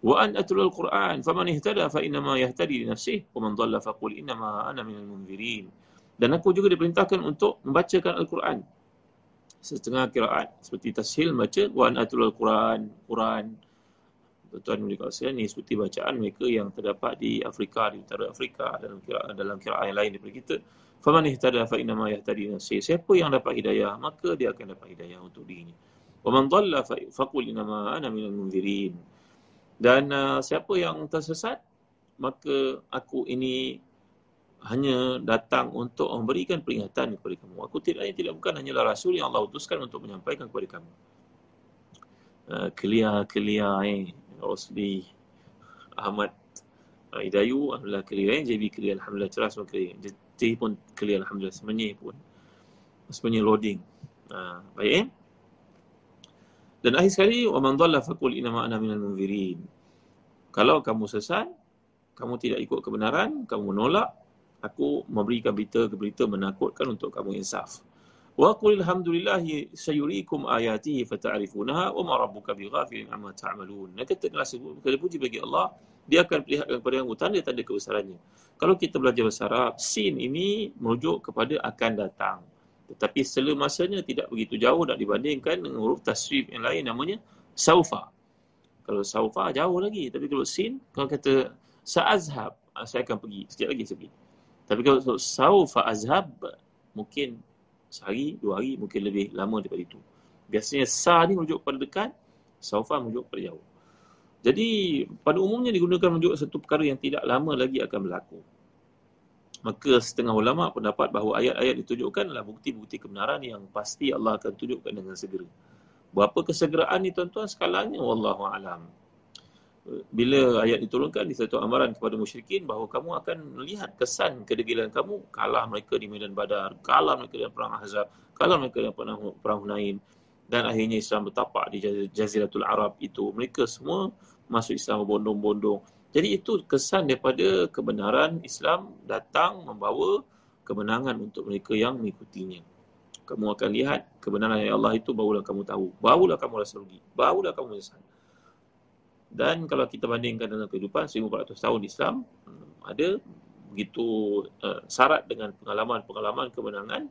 Wa an atlul Quran, faman ihtada fa innama yahtadi li nafsihi, wa man dhalla faqul innama ana minal munzirin. Dan aku juga diperintahkan untuk membacakan Al-Quran. setengah kiraat seperti tashil baca wa anatul Quran, Quran. Tuan-tuan dan puan-puan, ini seperti bacaan mereka yang terdapat di Afrika, di utara Afrika, dalam kiraan dalam kiraan yang lain daripada kita. Faman ihtada fa inna ma yahtadi nafsi. Siapa yang dapat hidayah, maka dia akan dapat hidayah untuk dirinya. Wa man dhalla fa faqul inna ma ana minal munzirin. Dan uh, siapa yang tersesat, maka aku ini hanya datang untuk memberikan peringatan kepada kamu. Aku tidak tidak bukan hanyalah rasul yang Allah utuskan untuk menyampaikan kepada kamu. Uh, clear clear eh Rosli Ahmad uh, Idayu alhamdulillah clear, eh? J B clear alhamdulillah, Ceras pun clear, J T pun clear alhamdulillah, semuanya pun semuanya loading uh, baik eh? Dan akhir sekali wa man dhalla faqul innama ana minal munzirin. Kalau kamu sesat, kamu tidak ikut kebenaran, kamu menolak, aku memberikan berita-berita menakutkan untuk kamu insaf. Wa qul alhamdulillahi sayuriikum ayatihi fata'rifunaha wa ma rabbuka bighafilin amma ta'malun. Maka katakanlah segala puji bagi Allah, dia akan perlihatkan kepada kamu tanda-tanda kebesarannya. Kalau kita belajar bahasa Arab, sin ini merujuk kepada akan datang. Tetapi sela masanya tidak begitu jauh nak dibandingkan dengan huruf tasrif yang lain namanya saufa. Kalau saufa jauh lagi, tapi kalau sin, kalau kata sa'azhab, saya akan pergi, sekejap lagi saya pergi. Tapi kalau saufa azhab, mungkin sehari, dua hari, mungkin lebih lama daripada itu. Biasanya sa ni merujuk pada dekat, saufa merujuk pada jauh. Jadi pada umumnya digunakan merujuk satu perkara yang tidak lama lagi akan berlaku. Maka setengah ulama pendapat bahawa ayat-ayat ditunjukkan adalah bukti-bukti kebenaran yang pasti Allah akan tunjukkan dengan segera. Berapa kesegeraan ni tuan-tuan skalanya, wallahualam. Bila ayat diturunkan di satu amaran kepada musyrikin bahawa kamu akan melihat kesan kedegilan kamu, kalah mereka di medan Badar, kalah mereka dalam perang Ahzab, kalah mereka dalam perang Hunain, dan akhirnya Islam bertapak di Jaziratul Arab itu. Mereka semua masuk Islam berbondong-bondong. Jadi itu kesan daripada kebenaran Islam datang membawa kemenangan untuk mereka yang mengikutinya. Kamu akan lihat kebenaran yang Allah itu, barulah kamu tahu, barulah kamu rasa rugi, barulah kamu menyesal. Dan kalau kita bandingkan dalam kehidupan seribu empat ratus tahun Islam, ada begitu uh, syarat dengan pengalaman-pengalaman kemenangan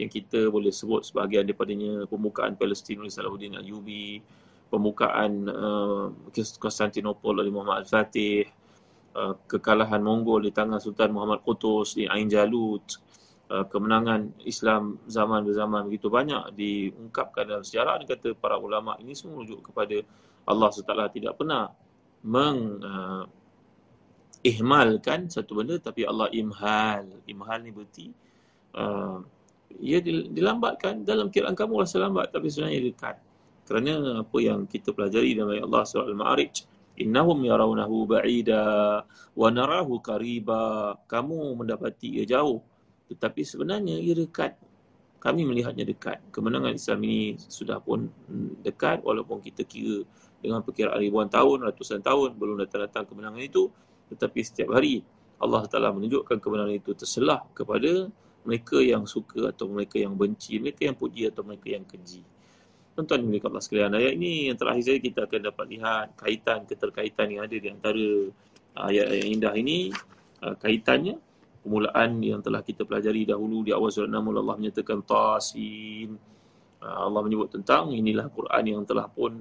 yang kita boleh sebut sebahagian daripadanya: pembukaan Palestin oleh Salahuddin Ayyubi, pembukaan uh, Konstantinopel oleh Muhammad Al-Fatih, uh, kekalahan Mongol di tangan Sultan Muhammad Qutuz di Ain Jalut, uh, kemenangan Islam zaman berzaman begitu banyak diungkapkan dalam sejarah. Dia kata para ulama ini semua rujuk kepada Allah subhanahu wa taala tidak pernah mengihmalkan uh, satu benda, tapi Allah imhal. Imhal ni berarti uh, ia dilambatkan. Dalam kiraan kamu rasa lambat, tapi sebenarnya dekat. Kerana apa yang kita pelajari dalam ayat Allah surah Al-Ma'arij, innahum yarawnahu ba'ida wa narahu qariba. Kamu mendapati ia jauh, tetapi sebenarnya ia dekat. Kami melihatnya dekat. Kemenangan Islam ini sudah pun dekat, walaupun kita kira dengan perkiraan ribuan tahun, ratusan tahun belum datang-datang kemenangan itu. Tetapi setiap hari Allah Ta'ala menunjukkan kemenangan itu terselah kepada mereka yang suka atau mereka yang benci, mereka yang puji atau mereka yang keji. Tuan-tuan dan puan-puan sekalian, ayat ini yang terakhir saya kita akan dapat lihat kaitan, keterkaitan yang ada di antara ayat-ayat indah ini. Kaitannya, permulaan yang telah kita pelajari dahulu di awal surah enam, Allah menyatakan Tasin. Allah menyebut tentang inilah Quran yang telah pun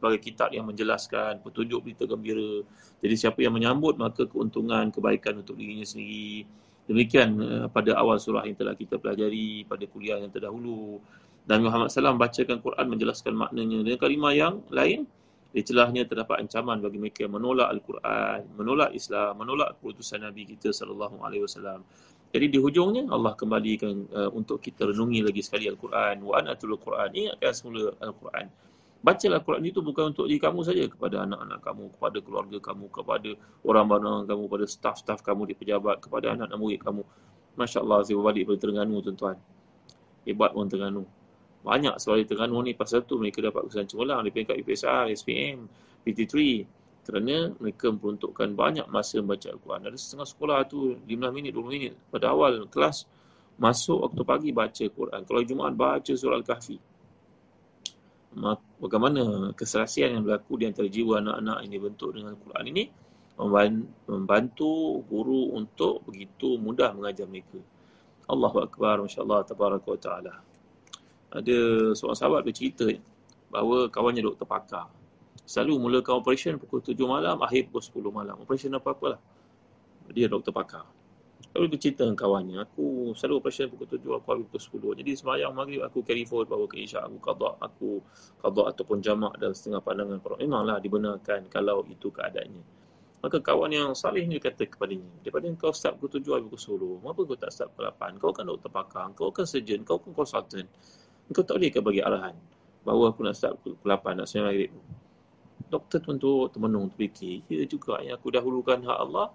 sebagai kitab yang menjelaskan petunjuk berita gembira. Jadi siapa yang menyambut, maka keuntungan, kebaikan untuk dirinya sendiri. Demikian pada awal surah yang telah kita pelajari pada kuliah yang terdahulu. Dan Muhammad sallallahu alaihi wasallam bacakan Quran, menjelaskan maknanya dengan kalimah yang lain. Di celahnya terdapat ancaman bagi mereka yang menolak Al-Quran, menolak Islam, menolak keputusan Nabi kita sallallahu alaihi wasallam. Jadi di hujungnya Allah kembalikan uh, untuk kita renungi lagi sekali Al-Quran. Wa anatul Quran, ingatkan semula Al-Quran. Bacalah Al-Quran itu bukan untuk diri kamu saja, kepada anak-anak kamu, kepada keluarga kamu, kepada orang-orang kamu, kepada staf-staf kamu di pejabat, kepada anak-anak murid kamu. Masya Allah, saya berbalik dari Terengganu tuan-tuan. Hebat orang Terengganu. Banyak sebagai Terengganu ni pasal tu mereka dapat urusan cemerlang di peringkat U P S R, S P M, P T tiga, kerana mereka memperuntukkan banyak masa membaca Al-Quran. Ada setengah sekolah tu lima belas minit, dua puluh minit pada awal kelas masuk waktu pagi baca Quran. Kalau Jumaat baca surah Al-Kahfi. Bagaimana keserasian yang berlaku di antara jiwa anak-anak ini bentuk dengan Al-Quran ini membantu guru untuk begitu mudah mengajar mereka. Allahu Akbar, Masya Allah, Tabaraka wa Ta'ala. ada seorang sahabat bercerita bahawa kawannya doktor pakar. Selalu mulakan operasi pukul tujuh malam, akhir pukul sepuluh malam. Operasi apa-apalah. Dia doktor pakar. Lalu dia cerita dengan kawannya, aku selalu operasi pukul tujuh, aku habis pukul sepuluh. Jadi semayang maghrib aku carry forward bawa ke Isyak, aku qada, aku qada ataupun jamak dalam setengah pandangan. Memanglah dibenarkan kalau itu keadaannya. Maka kawan yang salih ni kata kepadanya, daripada kau start pukul tujuh, pukul sepuluh, kenapa kau tak start pukul lapan? Kau kan doktor pakar, kau kan surgeon, kau kan konsultan. Kau tak boleh ke bagi arahan bahawa aku nak start pukul lapan, nak semayang maghrib. Doktor tentu termenung, terfikir, ya juga yang aku dahulukan hak Allah.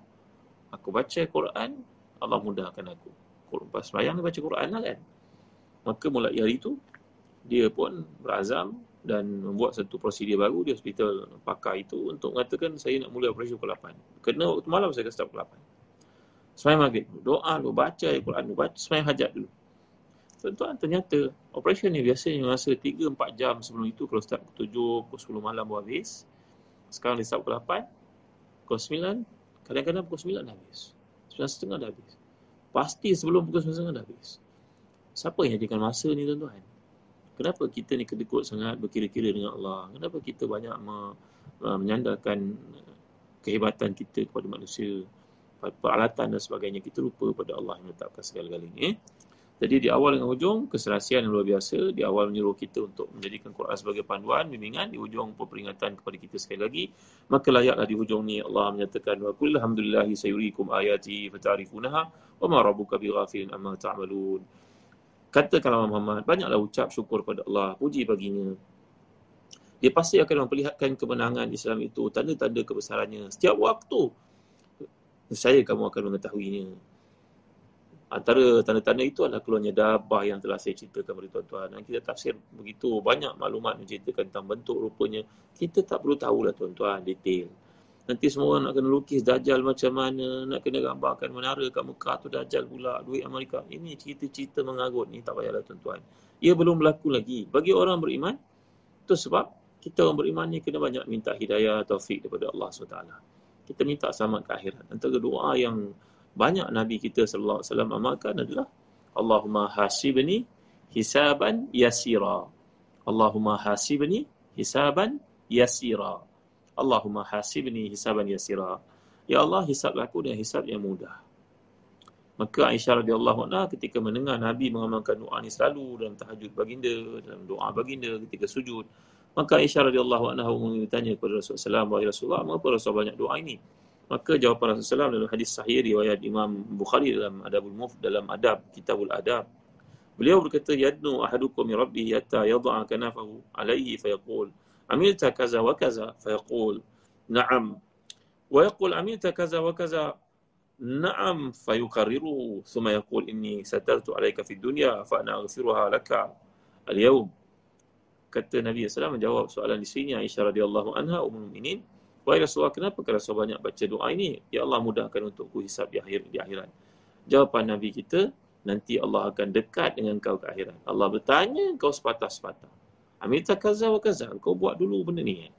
Aku baca Quran, Allah mudahkan aku. Pas semayang baca Quran lah kan. Maka mulai hari tu, dia pun berazam dan membuat satu prosedur baru di hospital pakar itu untuk mengatakan saya nak mula operasi pukul lapan. Kena waktu malam saya start pukul lapan. Semayang maghrib, doa dulu, baca Al-Quran dulu, baca semayang hajat dulu. Tuan-tuan, ternyata operasi ni biasanya masa tiga empat jam sebelum itu. Kalau start pukul tujuh, pukul sepuluh malam habis. Sekarang dia start pukul lapan, pukul sembilan, kadang-kadang pukul sembilan dah habis, sembilan setengah dah habis. Pasti sebelum pukul sembilan setengah dah habis. Siapa yang jadikan masa ni tuan-tuan? Kenapa kita ni kedekut sangat berkira-kira dengan Allah? Kenapa kita banyak me, uh, menyandarkan kehebatan kita kepada manusia, peralatan dan sebagainya? Kita lupa pada Allah yang letakkan segala-galanya. Jadi di awal dengan hujung, keserasian yang luar biasa. Di awal menyuruh kita untuk menjadikan Quran sebagai panduan, bimbingan. Di hujung peringatan kepada kita sekali lagi. Maka layaklah di hujung ni Allah menyatakan, wa qul alhamdulillahi sayurikum ayati fata'rifunaha wa ma rabbuka bighafilin amma ta'malun. Katakanlah Muhammad, banyaklah ucap syukur kepada Allah, puji baginya. Dia pasti akan memperlihatkan kemenangan Islam itu, tanda-tanda kebesarannya. Setiap waktu, saya kamu akan mengetahuinya. Antara tanda-tanda itu adalah keluarnya dabah yang telah saya ceritakan kepada tuan-tuan. Dan kita tafsir begitu, banyak maklumat menceritakan tentang bentuk rupanya. Kita tak perlu tahulah tuan-tuan, detail. Nanti semua orang nak kena lukis Dajjal macam mana, nak kena gambarkan menara kat Mekah tu Dajjal pula, duit Amerika. Ini cerita-cerita mengarut ni, tak payahlah tuan-tuan. Ia belum berlaku lagi. Bagi orang beriman, itu sebab kita orang beriman ni kena banyak minta hidayah, taufik daripada Allah subhanahu wa taala. Kita minta selamat ke akhirat. Antara doa yang banyak Nabi kita sallallahu alaihi wasallam amalkan adalah Allahumma hasibni hisaban yasira. Allahumma hasibni hisaban yasira. Allahumma hasibni hisaban yasira. Ya Allah, hisablah aku dengan hisab yang mudah. Maka Aisyah radhiyallahu anha ketika mendengar Nabi mengamalkan doa ni selalu dalam tahajud baginda, dalam doa baginda ketika sujud, maka Aisyah radhiyallahu anha bertanya kepada Rasulullah, wahai Rasulullah, mengapa Rasulullah banyak doa ini? Maka jawapan Rasulullah dalam hadis sahih riwayat Imam Bukhari dalam Adabul Mufrad, dalam Adab, Kitabul Adab, beliau berkata, yadnu ahadukum min rabbih hatta yad'a kanafahu alayhi fayaqul amilta kaza wa kaza, fayaqul na'am, wa yaqul amilta kaza wa kaza na'am, fayukarriru, thumma yaqul inni satartu alayka fid dunya fa ana aghfiruha laka al-yawm. Kata Nabi sallallahu alaihi wasallam menjawab soalan istrinya Aisyah radhiyallahu anha, ummul mukminin, wahai Rasulullah, kenapa kau banyak baca doa ini? Ya Allah, mudahkan untukku hisab di akhir di akhirat. Jawapan Nabi kita, nanti Allah akan dekat dengan kau ke akhirat. Allah bertanya kau sepatah-sepatah, amilta kaza wa kaza, kau buat dulu benda ni.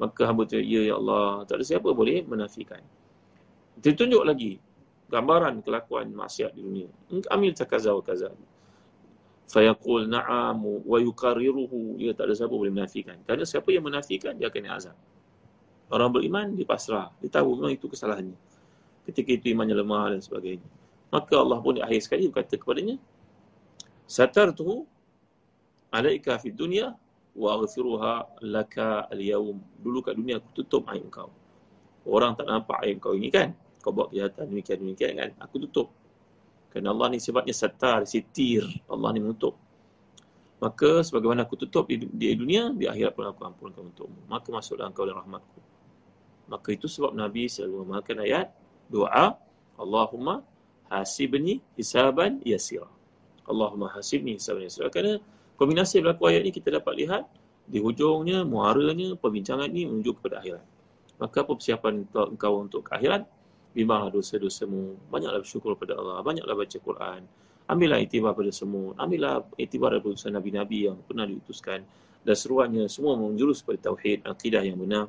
Maka hamba tu, ya, ya Allah, tak ada siapa boleh menafikan. Ditunjuk lagi gambaran kelakuan maksiat di dunia. Amilta kaza wa kaza, fayaqul na'am wa yukarriruhu, ya, tak ada siapa boleh menafikan. Kerana siapa yang menafikan, dia akan azab. Orang beriman, dia pasrah, dia tahu memang itu kesalahannya. Ketika itu imannya lemah dan sebagainya. Maka Allah pun di akhir sekali berkata kepadanya, satartuhu alaika fid dunya wa aghfiruha laka al-yawm. Dulu kat dunia aku tutup aib kau. Orang tak nampak aib kau ini kan. Kau buat kejahatan demikian-demikian kan. Aku tutup. Kerana Allah ni sifatnya satar, sitir. Allah ni menutup. Maka sebagaimana aku tutup di, di dunia, di akhirat pun aku ampunkan untukmu. Maka masuklah engkau dalam rahmatku. Maka itu sebab Nabi selalu memakan ayat doa, Allahumma hasibni hisaban yasira. Allahumma hasibni hisaban yasira. Kerana kombinasi berlaku ayat ni kita dapat lihat di hujungnya, muaranya, perbincangan ni menuju kepada akhirat. Maka apa persiapan engkau untuk ke akhirat? Bimbanglah dosa-dosamu, banyaklah bersyukur kepada Allah, banyaklah baca Quran, ambillah iktibar pada semua, ambillah iktibar daripada utusan Nabi-Nabi yang pernah diutuskan, dan seruannya semua menjurus kepada tauhid, akidah yang benar.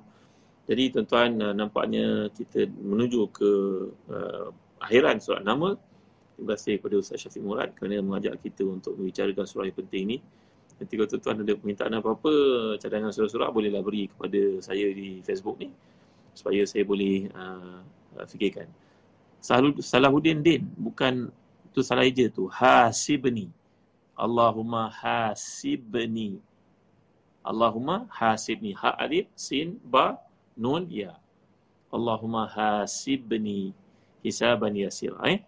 Jadi tuan-tuan, nampaknya kita menuju ke uh, akhiran surat Naml. Terima kasih kepada Ustaz Syafiq Murad kerana mengajak kita untuk membicarakan surah yang penting ini. ketika tuan-tuan ada permintaan apa-apa, cadangan surah-surah, bolehlah beri kepada saya di Facebook ni supaya saya boleh uh, fikirkan. Salahuddin Din, bukan tu salah je tu. Hasibni. Allahumma hasibni. Allahumma hasibni. Ha alif sin ba nun ya. Allahumma hasibni hisaban yasir. Eh?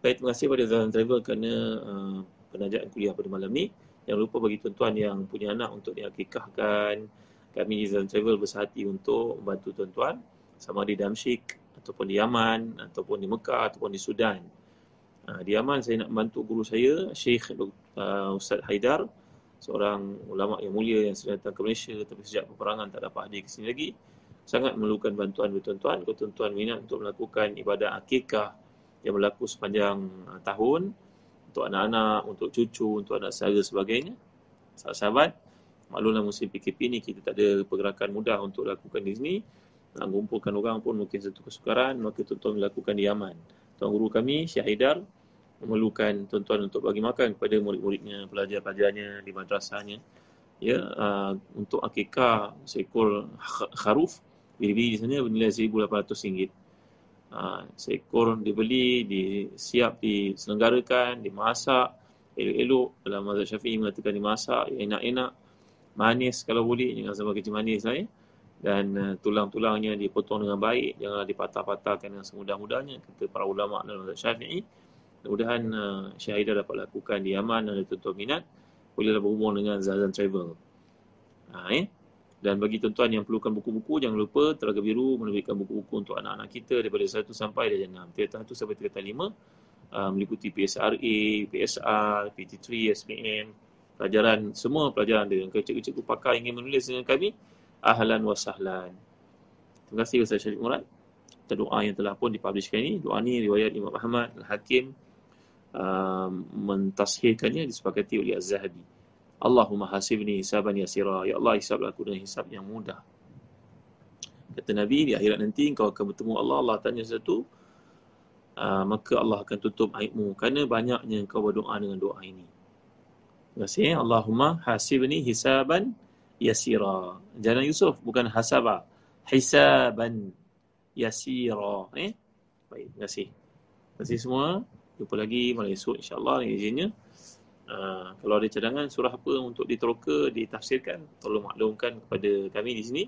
Baik, terima kasih pada Zahran Travel kerana uh, penajaan kuliah pada malam ni. Jangan lupa bagi tuan-tuan yang punya anak untuk dihakikahkan. Kami di Zahran Travel bersahati untuk membantu tuan-tuan sama di Damsyik ataupun di Yaman ataupun di Mekah ataupun di Sudan. Uh, di Yaman saya nak bantu guru saya Syekh uh, Ustaz Haidar, seorang ulama yang mulia yang sudah datang ke Malaysia tapi sejak peperangan tak dapat hadir ke sini lagi. Sangat memerlukan bantuan dari tuan-tuan. Kalau tuan-tuan minat untuk melakukan ibadah akikah yang berlaku sepanjang tahun untuk anak-anak, untuk cucu, untuk anak saudara sebagainya, sahabat-sahabat, maklumlah musim P K P ni kita tak ada pergerakan mudah untuk lakukan di sini. Nak kumpulkan orang pun mungkin satu kesukaran, maka tuan-tuan lakukan di Yaman. Tuan guru kami Syekh Haidar memerlukan tuan-tuan untuk bagi makan kepada murid-muridnya, pelajar-pelajarnya di madrasahnya, ya, uh, untuk akikah seekor kharuf beli-beli di sana bernilai seribu lapan ratus ringgit. Uh, seekor dibeli, disiap, diselenggarakan, dimasak elok-elok. Dalam mazhab Syafi'i mengatakan dimasak enak-enak, manis kalau boleh, jangan sampai kecil manis lah, ya. Dan uh, tulang-tulangnya dipotong dengan baik, jangan dipatah-patahkan dengan semudah-mudahnya, kata para ulama dalam mazhab Syafi'i. Mudah-mudahan uh, Syekh Haidar dapat lakukan di Yaman dan tuan-tuan minat, bolehlah berhubung dengan Zazan Travel. Ha, eh? Dan bagi tuan-tuan yang perlukan buku-buku, jangan lupa Telaga Biru menerbitkan buku-buku untuk anak-anak kita daripada satu sampai enam, tingkatan satu sampai tingkatan lima, uh, meliputi P S R A, P S R, P T tiga, S P M, pelajaran, semua pelajaran dia. Cikgu-cikgu pakar ingin menulis dengan kami, ahlan wa sahlan. Terima kasih Ustaz Syafiq Murad. Doa yang telah pun dipublishkan ini, doa ni riwayat Imam Ahmad, Al-Hakim uh, mentashihkannya, disepakati oleh Az-Zahabi. Allahumma hasibni hisaban yasira. Ya Allah, hisablah aku dengan hisab yang mudah. Kata Nabi, di akhirat nanti kau akan bertemu Allah, Allah tanya satu, uh, maka Allah akan tutup aibmu kerana banyaknya kau berdoa dengan doa ini. Terima kasih. Allahumma hasibni hisaban yasira. Jalan Yusuf, bukan hasaba, hisaban yasira. Eh? Baik, terima kasih. Terima kasih semua. Jumpa lagi malam esok insya-Allah dengan izinnya. Uh, kalau ada cadangan surah apa untuk diteroka, ditafsirkan, tolong maklumkan kepada kami di sini.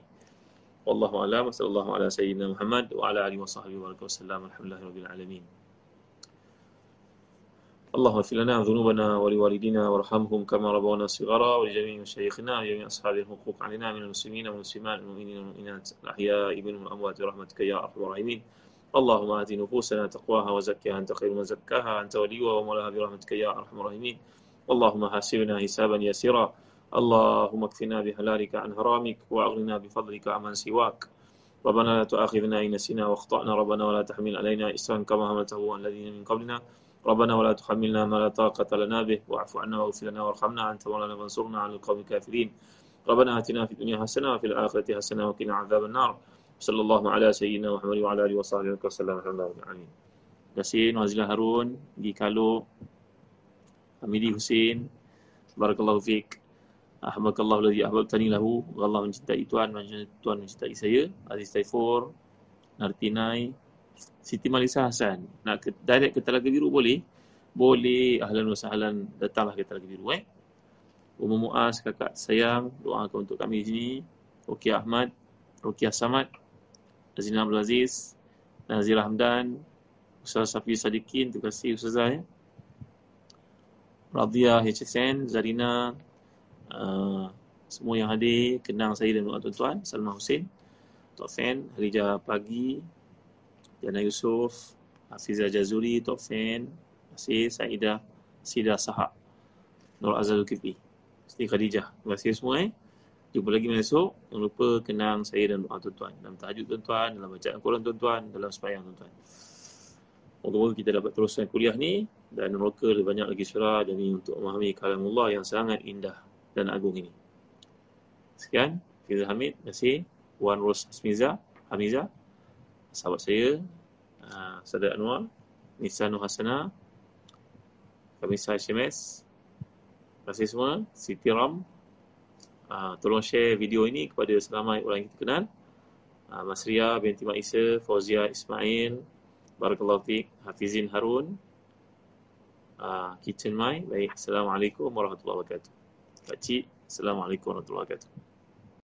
Wallahu a'lam. Sallallahu ala sayyidina Muhammad wa ala alihi wasahbihi wasallam. Alhamdulillahirabbil alamin. Allahumma ighfir lana dhunubana wa liwalidina warhamhum kama rabbawna shighara wa li jami'i mashayikhina wa jami'i ashabil huquq 'alaina minal muslimina wal muslimat wal mu'minina wal mu'minat al-ahya'i minhum amwat bi rahmatika ya arhamar rahimin. Allahumma ati nufusana taqwaha wa zakkiha anta khairu man zakkaha anta waliyuha wa mawlaha bi rahmatika ya arhamar rahimin. Allahumma hasibna hisaban yasira. Allahumma ikfina bi halalika an haramik wa aghnina bi fadlika amman siwak. Rabbana la tu'akhidhna in nasina wa akhtana. Rabbana wa la tahmil 'alaina isran kama hamaltahu 'alal ladina min qablina. ربنا ولا تحملنا ما لا طاقة لنا به واعف عنا واغفر لنا وارحمنا أنت مولانا فانصرنا على القوم الكافرين ربنا آتنا في الدنيا حسنة وفي الآخرة حسنة وقنا عذاب النار صلى الله على سيدنا محمد وعلى آله وصحبه وسلم الحمد لله رب العالمين. Yasin Wazilah Harun, Gikalo, Hamidi Husin, barakallahu fiik. Ahmakallahu allazi ahbabtani lahu. Allah mencintai tuan, tuan mencintai saya. Aziz Taifor, Nartinai, Siti Malisa Hasan. Nak ke, direct ke Telaga Biru boleh? Boleh. Ahlan wa sahlan, datanglah ke Telaga Biru, eh. Umar Muaz, kakak sayang, doakan untuk kami di sini. Rokiah Ahmad, Rokiah Samad, Azina Abdul Aziz, Nazira Hamdan, Ustaz Safi Sadiqin, terima kasih Ustazah, eh. Radhia H S N, Zarina, uh, semua yang hadir, kenang saya dan doa tuan-tuan. Salma Hussein, Tok Fen, Harijah Pagi, Jana Yusof, Hafizah Jazuri, Tok Fen, Asih, Saidah, Sidah Sahak, Nur Azal Zulkifli, Siti Khadijah. Terima kasih semua, eh. Jumpa lagi besok. Jangan lupa kenang saya dan doa tuan-tuan. Dalam tahajud tuan-tuan, dalam bacaan Quran tuan-tuan, dalam sembahyang tuan-tuan. Moga-moga kita dapat teruskan kuliah ni dan moga lebih banyak lagi syurah demi untuk memahami kalamullah yang sangat indah dan agung ini. Sekian, Fiazah Hamid, terima kasih. Wan Ros Asmiza, Hamizah, sahabat saya, uh, Saudara Anwar, Nisa Nur Hasana, Kamisa Shemes, Terima kasih semua. Siti Ram, uh, tolong share video ini kepada seramai orang yang kita kenal. Uh, Masria binti Maisa, Fauzia Ismail, Barakallahu Fiq, Hafizin Harun, uh, Kitchen Mai. Baik, Assalamualaikum warahmatullahi wabarakatuh. Pakcik, Assalamualaikum warahmatullahi wabarakatuh.